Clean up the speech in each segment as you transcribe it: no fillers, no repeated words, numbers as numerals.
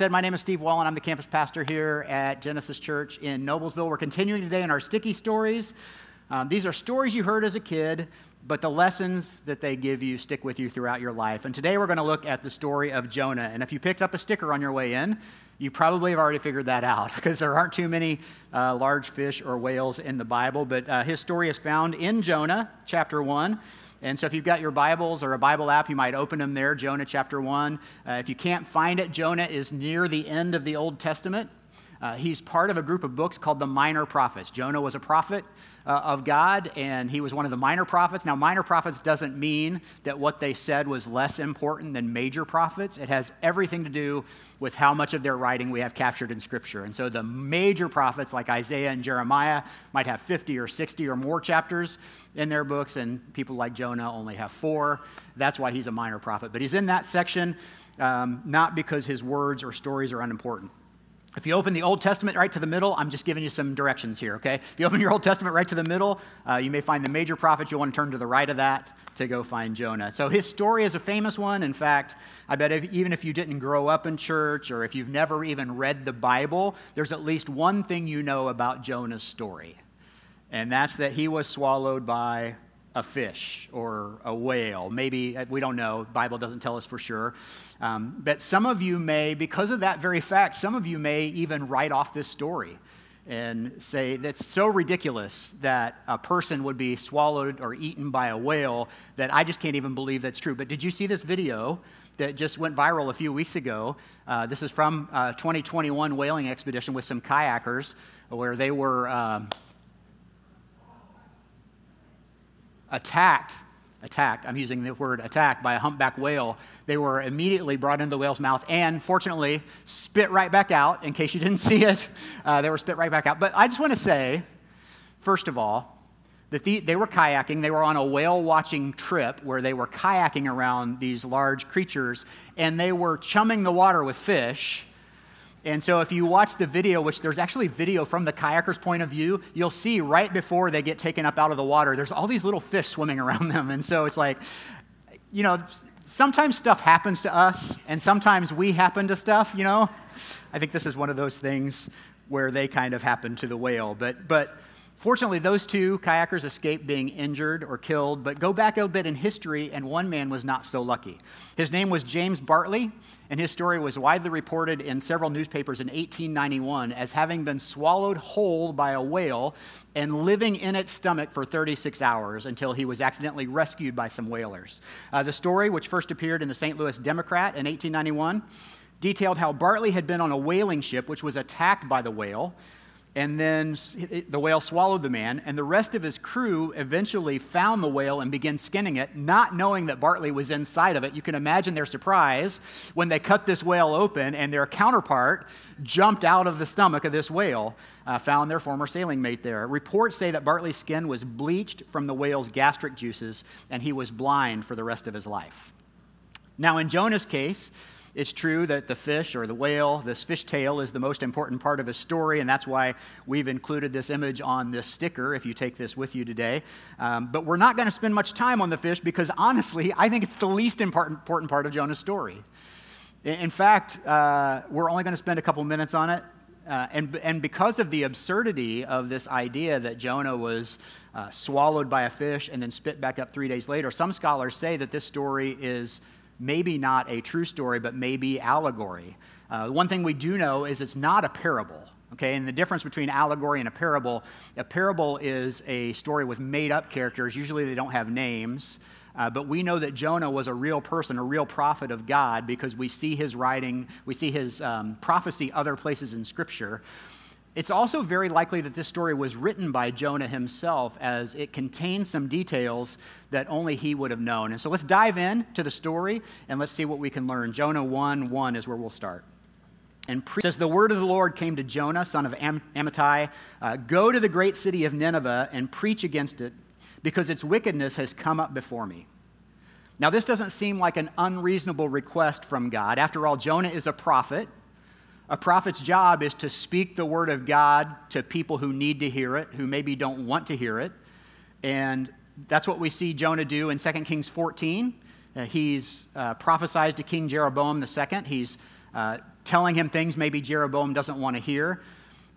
Said, my name is Steve Wallen. I'm the campus pastor here at Genesis Church in Noblesville. We're continuing today in our sticky stories. These are stories you heard as a kid, but the lessons that they give you stick with you throughout your life. And today we're going to look at the story of Jonah. And if you picked up a sticker on your way in, you probably have already figured that out because there aren't too many large fish or whales in the Bible. But his story is found in Jonah chapter 1. And so if you've got your Bibles or a Bible app, you might open them there, Jonah chapter 1. If you can't find it, Jonah is near the end of the Old Testament. He's part of a group of books called the Minor Prophets. Jonah was a prophet of God, and he was one of the minor prophets. Now, minor prophets doesn't mean that what they said was less important than major prophets. It has everything to do with how much of their writing we have captured in Scripture. And so the major prophets like Isaiah and Jeremiah might have 50 or 60 or more chapters in their books, and people like Jonah only have 4. That's why he's a minor prophet. But he's in that section, not because his words or stories are unimportant. If you open the Old Testament right to the middle, I'm just giving you some directions here, okay? If you open your Old Testament right to the middle, you may find the major prophets. You'll want to turn to the right of that to go find Jonah. So his story is a famous one. In fact, I bet even if you didn't grow up in church or if you've never even read the Bible, there's at least one thing you know about Jonah's story, and that's that he was swallowed by a fish or a whale. Maybe, we don't know. The Bible doesn't tell us for sure. But some of you may, because of that very fact, some of you may even write off this story and say that's so ridiculous that a person would be swallowed or eaten by a whale that I just can't even believe that's true. But did you see this video that just went viral a few weeks ago? This is from a 2021 whaling expedition with some kayakers where they were attacked, I'm using the word attacked, by a humpback whale. They were immediately brought into the whale's mouth and, fortunately, spit right back out. In case you didn't see it, they were spit right back out. But I just want to say, first of all, that they were kayaking. They were on a whale-watching trip where they were kayaking around these large creatures, and they were chumming the water with fish. And so if you watch the video, which there's actually video from the kayaker's point of view, you'll see right before they get taken up out of the water, there's all these little fish swimming around them. And so it's like, you know, sometimes stuff happens to us and sometimes we happen to stuff, you know. I think this is one of those things where they kind of happen to the whale. But fortunately, those two kayakers escaped being injured or killed. But go back a bit in history, and one man was not so lucky. His name was James Bartley, and his story was widely reported in several newspapers in 1891 as having been swallowed whole by a whale and living in its stomach for 36 hours until he was accidentally rescued by some whalers. The story, which first appeared in the St. Louis Democrat in 1891, detailed how Bartley had been on a whaling ship which was attacked by the whale. And then the whale swallowed the man, and the rest of his crew eventually found the whale and began skinning it, not knowing that Bartley was inside of it. You can imagine their surprise when they cut this whale open, and their counterpart jumped out of the stomach of this whale, found their former sailing mate there. Reports say that Bartley's skin was bleached from the whale's gastric juices, and he was blind for the rest of his life. Now, in Jonah's case, it's true that the fish or the whale, this fish tail, is the most important part of his story, and that's why we've included this image on this sticker if you take this with you today. But we're not going to spend much time on the fish because, honestly, I think it's the least important part of Jonah's story. In fact, we're only going to spend a couple minutes on it. And because of the absurdity of this idea that Jonah was swallowed by a fish and then spit back up 3 days later, some scholars say that this story is maybe not a true story, but maybe allegory. One thing we do know is it's not a parable, okay? And the difference between allegory and a parable is a story with made-up characters. Usually they don't have names, but we know that Jonah was a real person, a real prophet of God, because we see his writing, we see his prophecy other places in Scripture. It's also very likely that this story was written by Jonah himself, as it contains some details that only he would have known. And so let's dive in to the story and let's see what we can learn. Jonah 1:1 is where we'll start. And it says, the word of the Lord came to Jonah, son of Amittai, go to the great city of Nineveh and preach against it, because its wickedness has come up before me. Now this doesn't seem like an unreasonable request from God. After all, Jonah is a prophet. A prophet's job is to speak the word of God to people who need to hear it, who maybe don't want to hear it. And that's what we see Jonah do in 2 Kings 14. He's prophesied to King Jeroboam II. He's telling him things maybe Jeroboam doesn't want to hear.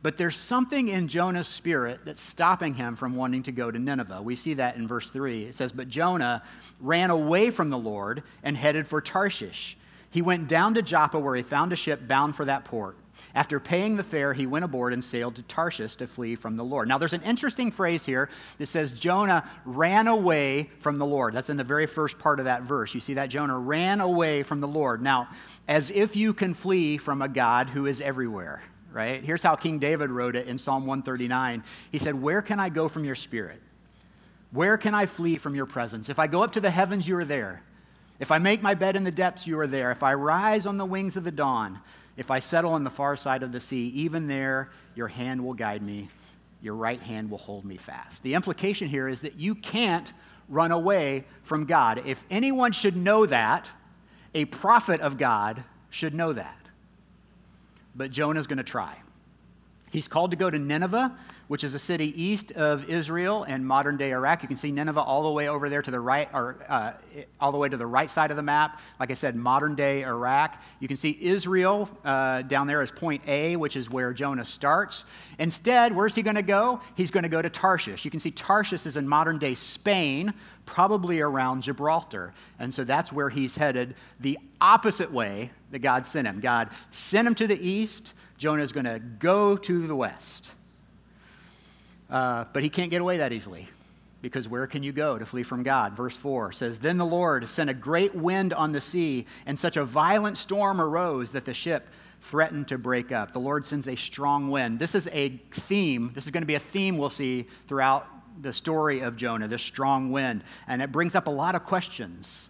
But there's something in Jonah's spirit that's stopping him from wanting to go to Nineveh. We see that in verse 3. It says, "But Jonah ran away from the Lord and headed for Tarshish. He went down to Joppa, where he found a ship bound for that port. After paying the fare, he went aboard and sailed to Tarshish to flee from the Lord." Now, there's an interesting phrase here that says Jonah ran away from the Lord. That's in the very first part of that verse. You see that? Jonah ran away from the Lord. Now, as if you can flee from a God who is everywhere, right? Here's how King David wrote it in Psalm 139. He said, "Where can I go from your spirit? Where can I flee from your presence? If I go up to the heavens, you are there. If I make my bed in the depths, you are there. If I rise on the wings of the dawn, if I settle on the far side of the sea, even there your hand will guide me, your right hand will hold me fast." The implication here is that you can't run away from God. If anyone should know that, a prophet of God should know that. But Jonah's going to try. He's called to go to Nineveh, which is a city east of Israel and modern-day Iraq. You can see Nineveh all the way over there to the right, or all the way to the right side of the map. Like I said, modern-day Iraq. You can see Israel down there as point A, which is where Jonah starts. Instead, where's he going to go? He's going to go to Tarshish. You can see Tarshish is in modern-day Spain, probably around Gibraltar. And so that's where he's headed, the opposite way that God sent him. God sent him to the east. Jonah's going to go to the west. But he can't get away that easily, because where can you go to flee from God? Verse 4 says, "Then the Lord sent a great wind on the sea, and such a violent storm arose that the ship threatened to break up." The Lord sends a strong wind. This is a theme. This is going to be a theme we'll see throughout the story of Jonah, this strong wind. And it brings up a lot of questions.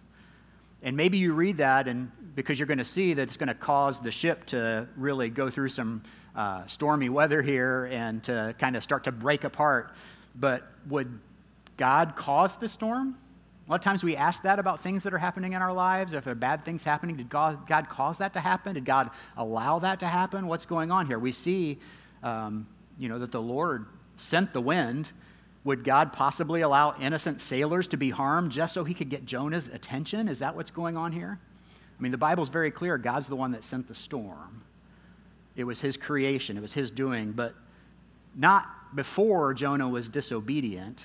And maybe you read that, and because you're going to see that it's going to cause the ship to really go through some stormy weather here and to kind of start to break apart. But would God cause the storm? A lot of times we ask that about things that are happening in our lives. If there are bad things happening, did God cause that to happen? Did God allow that to happen? What's going on here? We see, that the Lord sent the wind. Would God possibly allow innocent sailors to be harmed just so he could get Jonah's attention? Is that what's going on here? I mean, the Bible's very clear. God's the one that sent the storm. It was his creation. It was his doing, but not before Jonah was disobedient.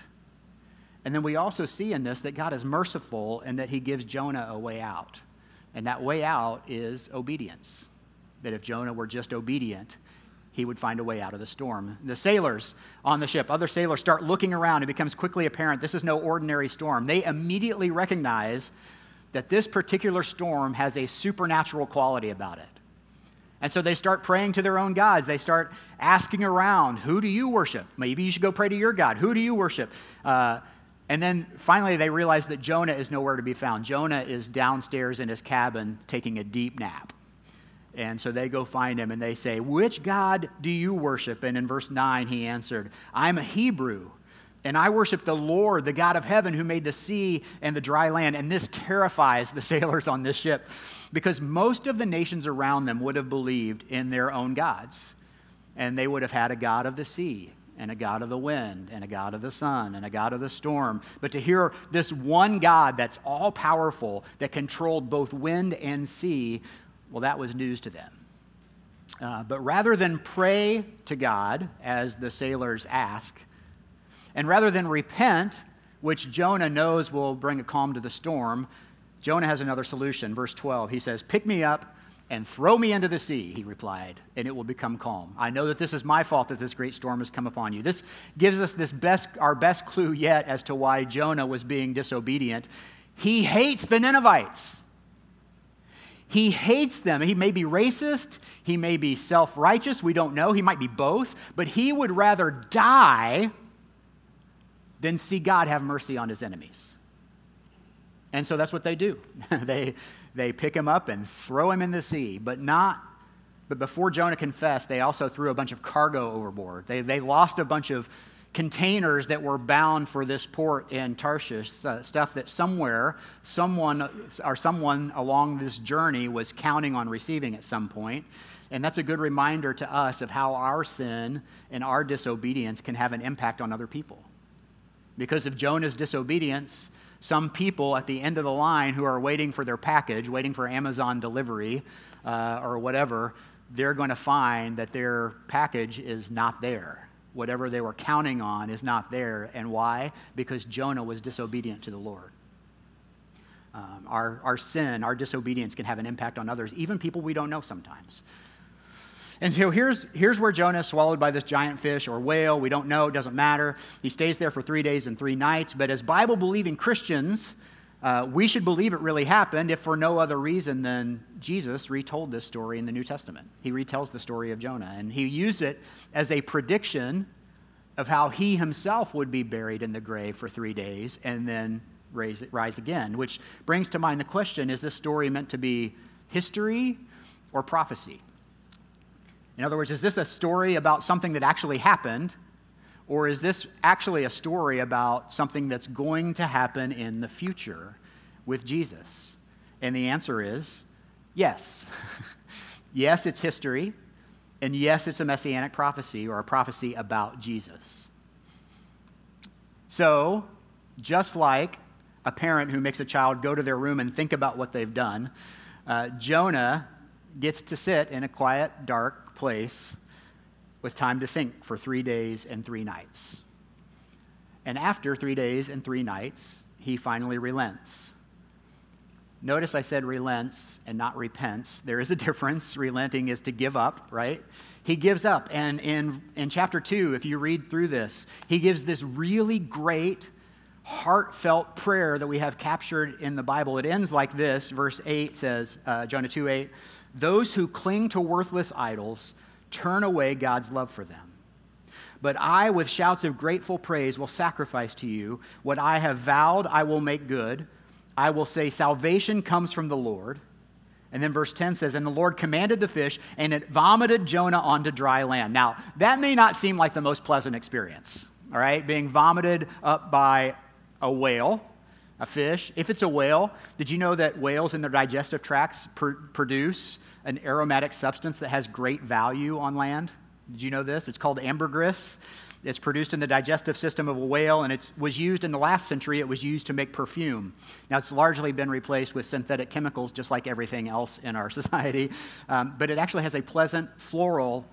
And then we also see in this that God is merciful and that he gives Jonah a way out. And that way out is obedience. That if Jonah were just obedient, he would find a way out of the storm. The sailors on the ship, other sailors, start looking around. It becomes quickly apparent this is no ordinary storm. They immediately recognize that this particular storm has a supernatural quality about it. And so they start praying to their own gods. They start asking around, "Who do you worship? Maybe you should go pray to your God. Who do you worship?" And then finally they realize that Jonah is nowhere to be found. Jonah is downstairs in his cabin taking a deep nap. And so they go find him and they say, "Which God do you worship?" And in verse 9 he answered, "I'm a Hebrew, and I worship the Lord, the God of heaven, who made the sea and the dry land." And this terrifies the sailors on this ship, because most of the nations around them would have believed in their own gods. And they would have had a god of the sea and a god of the wind and a god of the sun and a god of the storm. But to hear this one God that's all-powerful, that controlled both wind and sea, well, that was news to them. But rather than pray to God, as the sailors ask, and rather than repent, which Jonah knows will bring a calm to the storm, Jonah has another solution. Verse 12, he says, "Pick me up and throw me into the sea," he replied, "and it will become calm. I know that this is my fault that this great storm has come upon you." This gives us our best clue yet as to why Jonah was being disobedient. He hates the Ninevites. He hates them. He may be racist. He may be self-righteous. We don't know. He might be both. But he would rather die then see God have mercy on his enemies. And so that's what they do. They pick him up and throw him in the sea, but before Jonah confessed, they also threw a bunch of cargo overboard. They lost a bunch of containers that were bound for this port in Tarshish, stuff that someone along this journey was counting on receiving at some point. And that's a good reminder to us of how our sin and our disobedience can have an impact on other people. Because of Jonah's disobedience, some people at the end of the line who are waiting for their package, waiting for Amazon delivery or whatever, they're going to find that their package is not there. Whatever they were counting on is not there. And why? Because Jonah was disobedient to the Lord. Our sin, our disobedience can have an impact on others, even people we don't know sometimes. And so here's where Jonah is swallowed by this giant fish or whale. We don't know. It doesn't matter. He stays there for 3 days and 3 nights. But as Bible-believing Christians, we should believe it really happened if for no other reason than Jesus retold this story in the New Testament. He retells the story of Jonah, and he used it as a prediction of how he himself would be buried in the grave for 3 days and then rise again, which brings to mind the question, is this story meant to be history or prophecy? In other words, is this a story about something that actually happened, or is this actually a story about something that's going to happen in the future with Jesus? And the answer is yes. Yes, it's history, and yes, it's a messianic prophecy or a prophecy about Jesus. So, just like a parent who makes a child go to their room and think about what they've done, Jonah gets to sit in a quiet, dark place with time to think for 3 days and 3 nights. And after 3 days and 3 nights, he finally relents. Notice I said relents and not repents. There is a difference. Relenting is to give up, right? He gives up. And in chapter 2, if you read through this, he gives this really great, heartfelt prayer that we have captured in the Bible. It ends like this. Verse 8 says, Jonah 2:8, "Those who cling to worthless idols turn away God's love for them. But I, with shouts of grateful praise, will sacrifice to you. What I have vowed, I will make good. I will say, salvation comes from the Lord." And then verse 10 says, "And the Lord commanded the fish, and it vomited Jonah onto dry land." Now, that may not seem like the most pleasant experience, all right? Being vomited up by a whale, a fish. If it's a whale, did you know that whales in their digestive tracts produce an aromatic substance that has great value on land? Did you know this? It's called ambergris. It's produced in the digestive system of a whale, and it was used in the last century. It was used to make perfume. Now, it's largely been replaced with synthetic chemicals, just like everything else in our society, but it actually has a pleasant, floral,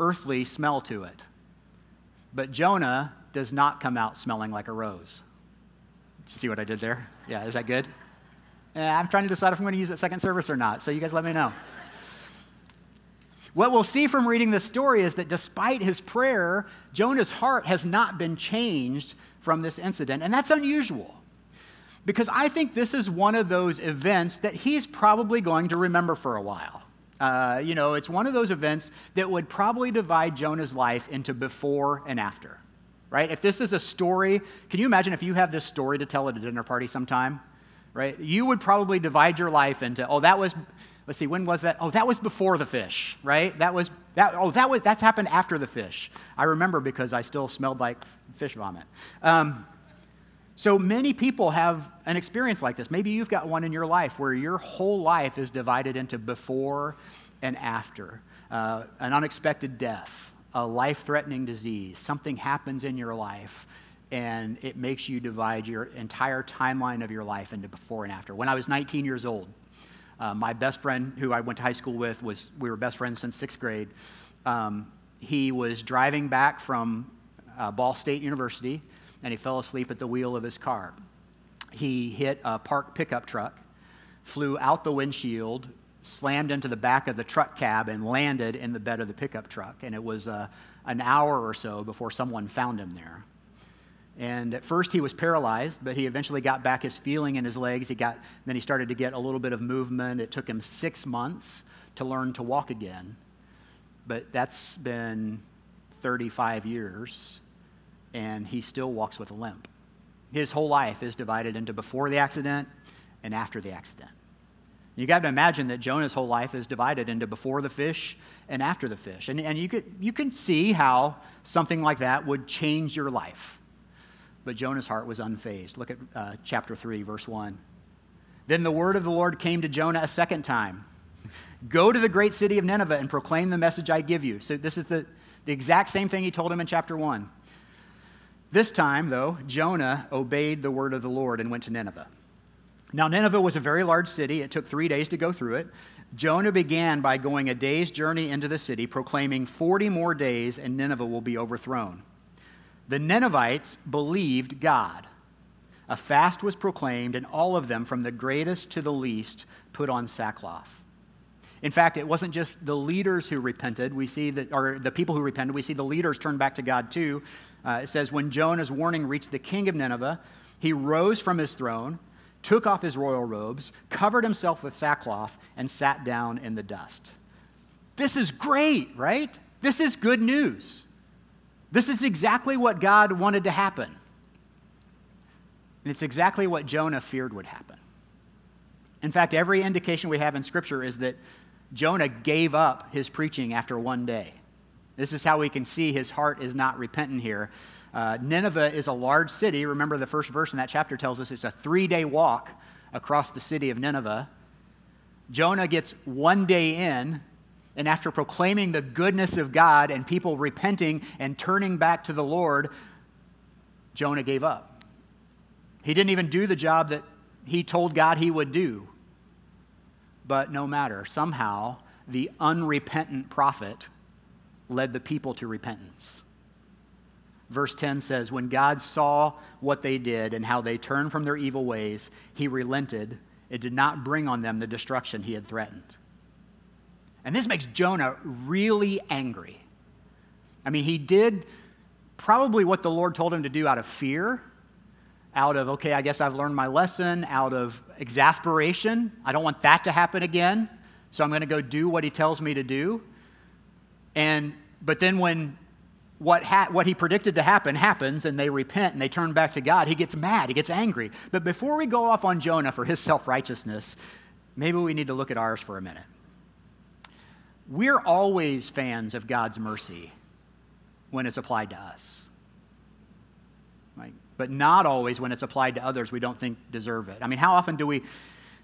earthly smell to it. But Jonah does not come out smelling like a rose. See what I did there? Yeah, is that good? I'm trying to decide if I'm going to use it second service or not, so you guys let me know. What we'll see from reading this story is that despite his prayer, Jonah's heart has not been changed from this incident, and that's unusual because I think this is one of those events that he's probably going to remember for a while. It's one of those events that would probably divide Jonah's life into before and after. Right? If this is a story, can you imagine if you have this story to tell at a dinner party sometime? Right? You would probably divide your life into, when was that? Oh, that was before the fish, right? That's happened after the fish. I remember because I still smelled like fish vomit. So many people have an experience like this. Maybe you've got one in your life where your whole life is divided into before and after. An unexpected death, a life-threatening disease, something happens in your life, and it makes you divide your entire timeline of your life into before and after. When I was 19 years old, my best friend who I went to high school with, we were best friends since 6th grade. He was driving back from Ball State University, and he fell asleep at the wheel of his car. He hit a parked pickup truck, flew out the windshield, slammed into the back of the truck cab, and landed in the bed of the pickup truck. And it was an hour or so before someone found him there. And at first he was paralyzed, but he eventually got back his feeling in his legs. Then he started to get a little bit of movement. It took him 6 months to learn to walk again. But that's been 35 years, and he still walks with a limp. His whole life is divided into before the accident and after the accident. You got to imagine that Jonah's whole life is divided into before the fish and after the fish. And you can see how something like that would change your life. But Jonah's heart was unfazed. Look at chapter 3, verse 1. "Then the word of the Lord came to Jonah a second time. Go to the great city of Nineveh and proclaim the message I give you." So this is the exact same thing he told him in chapter 1. This time, though, Jonah obeyed the word of the Lord and went to Nineveh. Now, Nineveh was a very large city. It took 3 days to go through it. Jonah began by going a day's journey into the city, proclaiming 40 more days and Nineveh will be overthrown. The Ninevites believed God. A fast was proclaimed, and all of them, from the greatest to the least, put on sackcloth. In fact, it wasn't just the leaders who repented. We see that, or the people who repented. We see the leaders turn back to God too. It says, when Jonah's warning reached the king of Nineveh, he rose from his throne, took off his royal robes, covered himself with sackcloth, and sat down in the dust. This is great, right? This is good news. This is exactly what God wanted to happen. And it's exactly what Jonah feared would happen. In fact, every indication we have in Scripture is that Jonah gave up his preaching after one day. This is how we can see his heart is not repentant here. Nineveh is a large city. Remember, the first verse in that chapter tells us it's a 3-day walk across the city of Nineveh. Jonah gets 1 day in, and after proclaiming the goodness of God and people repenting and turning back to the Lord, Jonah gave up. He didn't even do the job that he told God he would do. But no matter, somehow the unrepentant prophet led the people to repentance. Verse 10 says, when God saw what they did and how they turned from their evil ways, he relented. It did not bring on them the destruction he had threatened. And this makes Jonah really angry. I mean, he did probably what the Lord told him to do out of fear, out of, okay, I guess I've learned my lesson, out of exasperation. I don't want that to happen again, so I'm going to go do what he tells me to do. But then when what he predicted to happen happens and they repent and they turn back to God, he gets mad, he gets angry. But before we go off on Jonah for his self-righteousness, maybe we need to look at ours for a minute. We're always fans of God's mercy when it's applied to us. But not always when it's applied to others we don't think deserve it. I mean, how often do we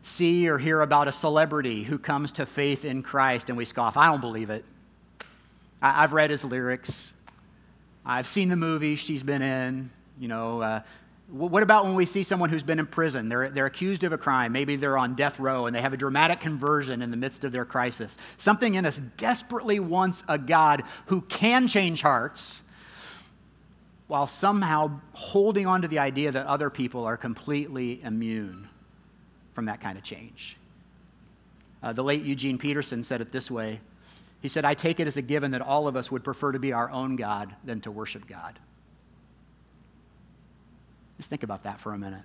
see or hear about a celebrity who comes to faith in Christ and we scoff, I don't believe it. I've read his lyrics. I've seen the movie she's been in. What about when we see someone who's been in prison? They're accused of a crime. Maybe they're on death row and they have a dramatic conversion in the midst of their crisis. Something in us desperately wants a God who can change hearts, while somehow holding on to the idea that other people are completely immune from that kind of change. The late Eugene Peterson said it this way. He said, I take it as a given that all of us would prefer to be our own God than to worship God. Just think about that for a minute.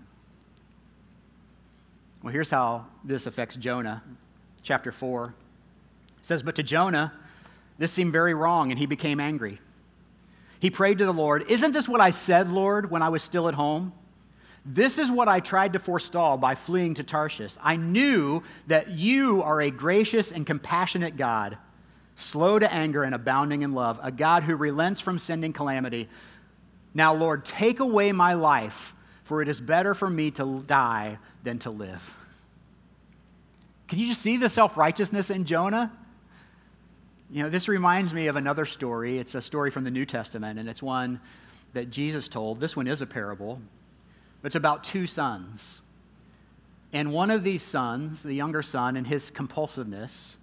Well, here's how this affects Jonah. Chapter 4 says, but to Jonah, this seemed very wrong, and he became angry. He prayed to the Lord, isn't this what I said, Lord, when I was still at home? This is what I tried to forestall by fleeing to Tarshish. I knew that you are a gracious and compassionate God, slow to anger and abounding in love, a God who relents from sending calamity. Now, Lord, take away my life, for it is better for me to die than to live. Can you just see the self-righteousness in Jonah? This reminds me of another story. It's a story from the New Testament, and it's one that Jesus told. This one is a parable. It's about 2 sons. And one of these sons, the younger son, in his compulsiveness,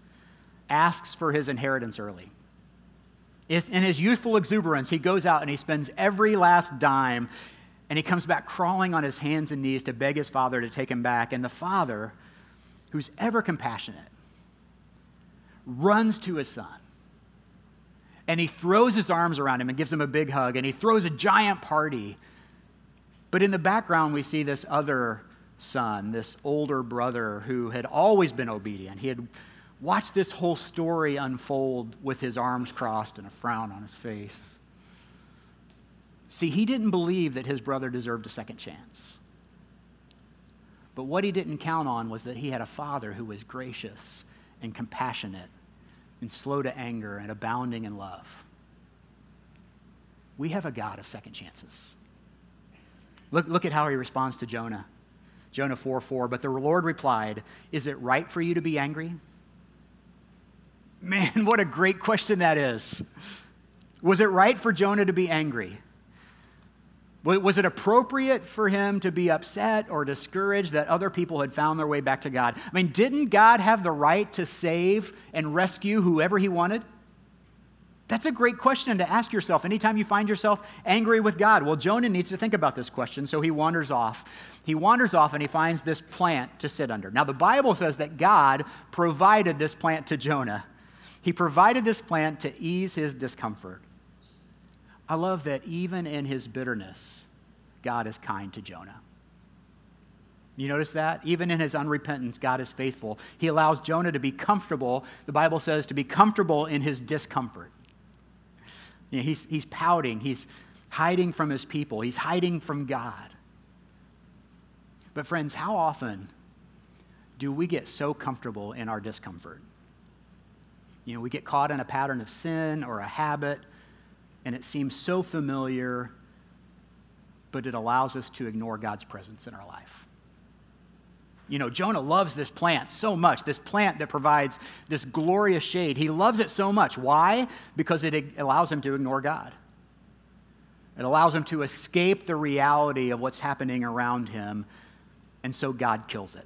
asks for his inheritance early. In his youthful exuberance, he goes out and he spends every last dime, and he comes back crawling on his hands and knees to beg his father to take him back. And the father, who's ever compassionate, runs to his son, and he throws his arms around him and gives him a big hug, and he throws a giant party. But in the background, we see this other son, this older brother who had always been obedient. He had watched this whole story unfold with his arms crossed and a frown on his face. See, he didn't believe that his brother deserved a second chance. But what he didn't count on was that he had a father who was gracious and compassionate and slow to anger and abounding in love. We have a God of second chances. Look at how he responds to Jonah. Jonah 4:4, but the Lord replied, is it right for you to be angry? Man, what a great question that is. Was it right for Jonah to be angry? Was it appropriate for him to be upset or discouraged that other people had found their way back to God? I mean, didn't God have the right to save and rescue whoever he wanted? That's a great question to ask yourself anytime you find yourself angry with God. Well, Jonah needs to think about this question, so he wanders off. He wanders off and he finds this plant to sit under. Now, the Bible says that God provided this plant to Jonah. He provided this plant to ease his discomfort. I love that even in his bitterness, God is kind to Jonah. You notice that? Even in his unrepentance, God is faithful. He allows Jonah to be comfortable, the Bible says, to be comfortable in his discomfort. You know, he's pouting. He's hiding from his people. He's hiding from God. But friends, how often do we get so comfortable in our discomfort? You know, we get caught in a pattern of sin or a habit, and it seems so familiar, but it allows us to ignore God's presence in our life. You know, Jonah loves this plant so much, this plant that provides this glorious shade. He loves it so much. Why? Because it allows him to ignore God. It allows him to escape the reality of what's happening around him, and so God kills it.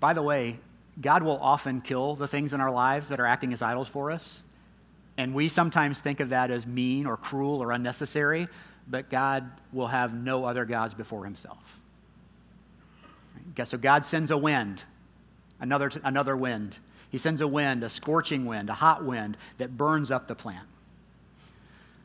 By the way, God will often kill the things in our lives that are acting as idols for us. And we sometimes think of that as mean or cruel or unnecessary, but God will have no other gods before himself. So God sends a wind, another wind. He sends a wind, a scorching wind, a hot wind that burns up the plant.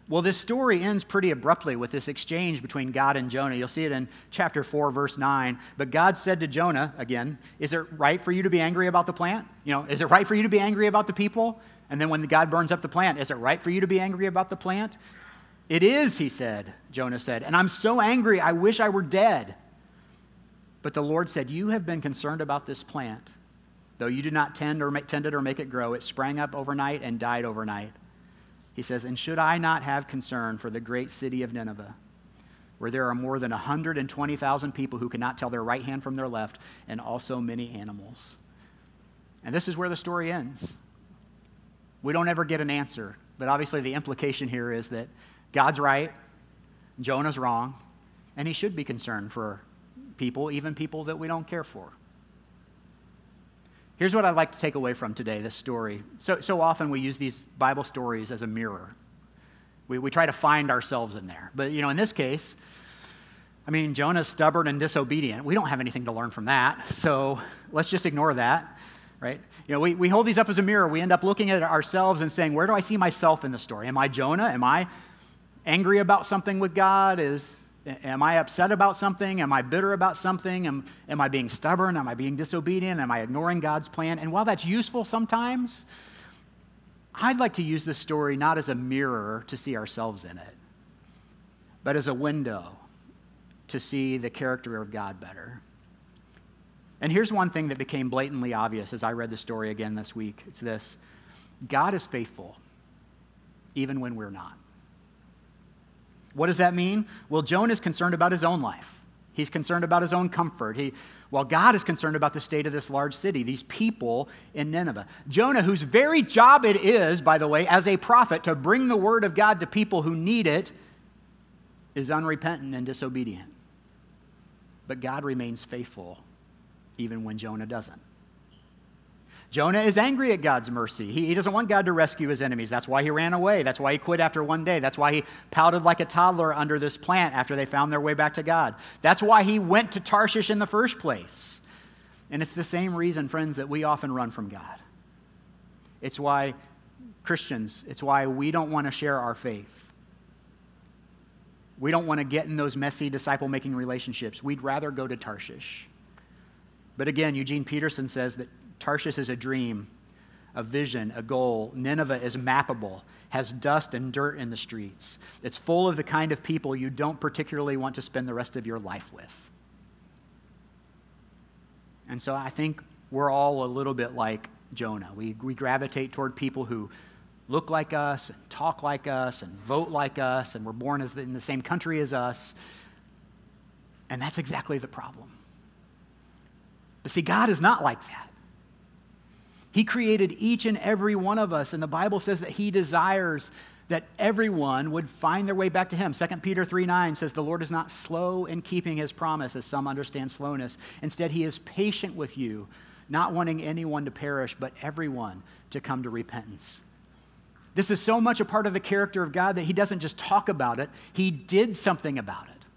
Well, this story ends pretty abruptly with this exchange between God and Jonah. You'll see it in chapter 4, verse 9. But God said to Jonah, again, is it right for you to be angry about the plant? You know, is it right for you to be angry about the people? And then when God burns up the plant, is it right for you to be angry about the plant? It is, he said, Jonah said, and I'm so angry, I wish I were dead. But the Lord said, you have been concerned about this plant. Though you did not tend it or make it grow, it sprang up overnight and died overnight. He says, and should I not have concern for the great city of Nineveh, where there are more than 120,000 people who cannot tell their right hand from their left, and also many animals? And this is where the story ends. We don't ever get an answer, but obviously the implication here is that God's right, Jonah's wrong, and he should be concerned for people, even people that we don't care for. Here's what I'd like to take away from today, this story. So often we use these Bible stories as a mirror. We try to find ourselves in there. But, you know, in this case, I mean, Jonah's stubborn and disobedient. We don't have anything to learn from that. So let's just ignore that, right? You know, we hold these up as a mirror. We end up looking at ourselves and saying, where do I see myself in the story? Am I Jonah? Am I angry about something with God? Am I upset about something? Am I bitter about something? Am I being stubborn? Am I being disobedient? Am I ignoring God's plan? And while that's useful sometimes, I'd like to use this story not as a mirror to see ourselves in it, but as a window to see the character of God better. And here's one thing that became blatantly obvious as I read the story again this week. It's this: God is faithful, even when we're not. What does that mean? Well, Jonah is concerned about his own life. He's concerned about his own comfort. While God is concerned about the state of this large city, these people in Nineveh. Jonah, whose very job it is, by the way, as a prophet, to bring the word of God to people who need it, is unrepentant and disobedient. But God remains faithful even when Jonah doesn't. Jonah is angry at God's mercy. He doesn't want God to rescue his enemies. That's why he ran away. That's why he quit after one day. That's why he pouted like a toddler under this plant after they found their way back to God. That's why he went to Tarshish in the first place. And it's the same reason, friends, that we often run from God. It's why Christians, it's why we don't want to share our faith. We don't want to get in those messy disciple-making relationships. We'd rather go to Tarshish. But again, Eugene Peterson says that Tarshish is a dream, a vision, a goal. Nineveh is mappable, has dust and dirt in the streets. It's full of the kind of people you don't particularly want to spend the rest of your life with. And so I think we're all a little bit like Jonah. We gravitate toward people who look like us and talk like us and vote like us and were born in the same country as us. And that's exactly the problem. But see, God is not like that. He created each and every one of us, and the Bible says that he desires that everyone would find their way back to him. 2 Peter 3:9 says, "The Lord is not slow in keeping his promise, as some understand slowness. Instead, he is patient with you, not wanting anyone to perish, but everyone to come to repentance." This is so much a part of the character of God that he doesn't just talk about it, he did something about it.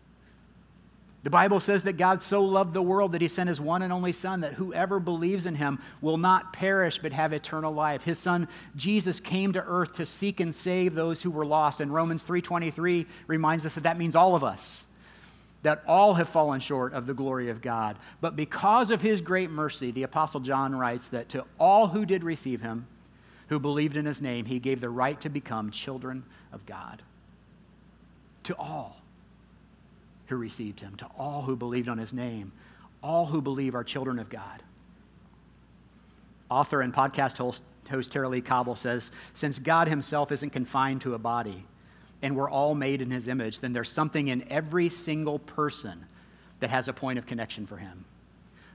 The Bible says that God so loved the world that he sent his one and only Son, that whoever believes in him will not perish but have eternal life. His Son, Jesus, came to earth to seek and save those who were lost. And Romans 3:23 reminds us that that means all of us, that all have fallen short of the glory of God. But because of his great mercy, the Apostle John writes that to all who did receive him, who believed in his name, he gave the right to become children of God. To all who received him, to all who believed on his name, all who believe are children of God. Author and podcast host Terri Lee Cobble says, "Since God himself isn't confined to a body, and we're all made in his image, then there's something in every single person that has a point of connection for him.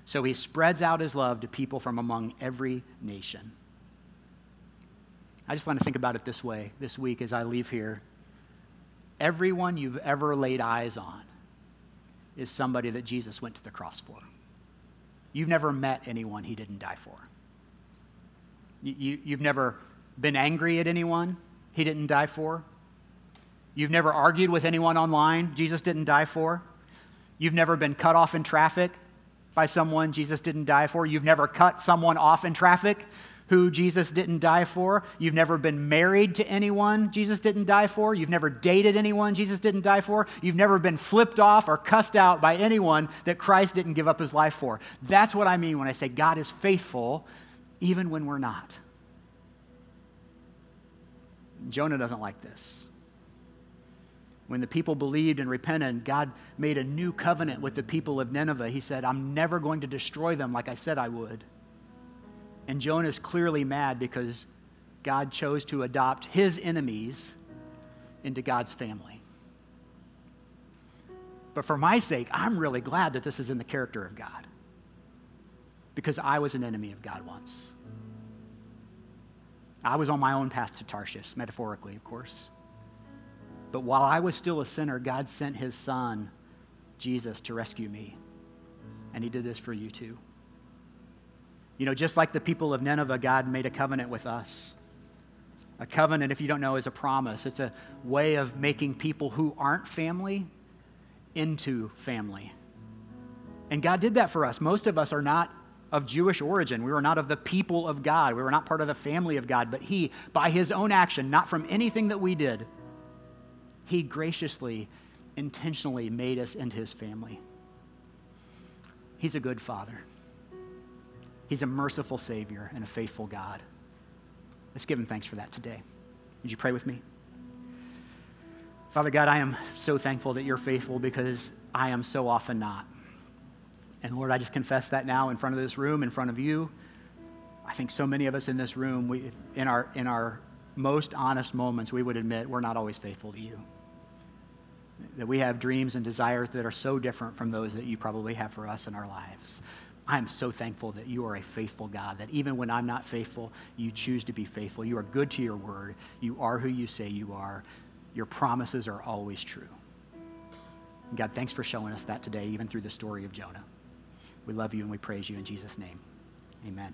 So he spreads out his love to people from among every nation." I just want to think about it this way this week as I leave here. Everyone you've ever laid eyes on is somebody that Jesus went to the cross for. You've never met anyone he didn't die for. You've never been angry at anyone he didn't die for. You've never argued with anyone online Jesus didn't die for. You've never been cut off in traffic by someone Jesus didn't die for. You've never cut someone off in traffic who Jesus didn't die for. You've never been married to anyone Jesus didn't die for. You've never dated anyone Jesus didn't die for. You've never been flipped off or cussed out by anyone that Christ didn't give up his life for. That's what I mean when I say God is faithful even when we're not. Jonah doesn't like this. When the people believed and repented, God made a new covenant with the people of Nineveh. He said, "I'm never going to destroy them like I said I would." And Jonah's clearly mad because God chose to adopt his enemies into God's family. But for my sake, I'm really glad that this is in the character of God, because I was an enemy of God once. I was on my own path to Tarshish, metaphorically, of course. But while I was still a sinner, God sent his Son, Jesus, to rescue me. And he did this for you too. You know, just like the people of Nineveh, God made a covenant with us. A covenant, if you don't know, is a promise. It's a way of making people who aren't family into family. And God did that for us. Most of us are not of Jewish origin. We were not of the people of God. We were not part of the family of God. But he, by his own action, not from anything that we did, he graciously, intentionally made us into his family. He's a good father. He's a merciful Savior and a faithful God. Let's give him thanks for that today. Would you pray with me? Father God, I am so thankful that you're faithful, because I am so often not. And Lord, I just confess that now in front of this room, in front of you. I think so many of us in this room, in our most honest moments, we would admit we're not always faithful to you. That we have dreams and desires that are so different from those that you probably have for us in our lives. I'm so thankful that you are a faithful God, that even when I'm not faithful, you choose to be faithful. You are good to your word. You are who you say you are. Your promises are always true. And God, thanks for showing us that today, even through the story of Jonah. We love you and we praise you in Jesus' name. Amen.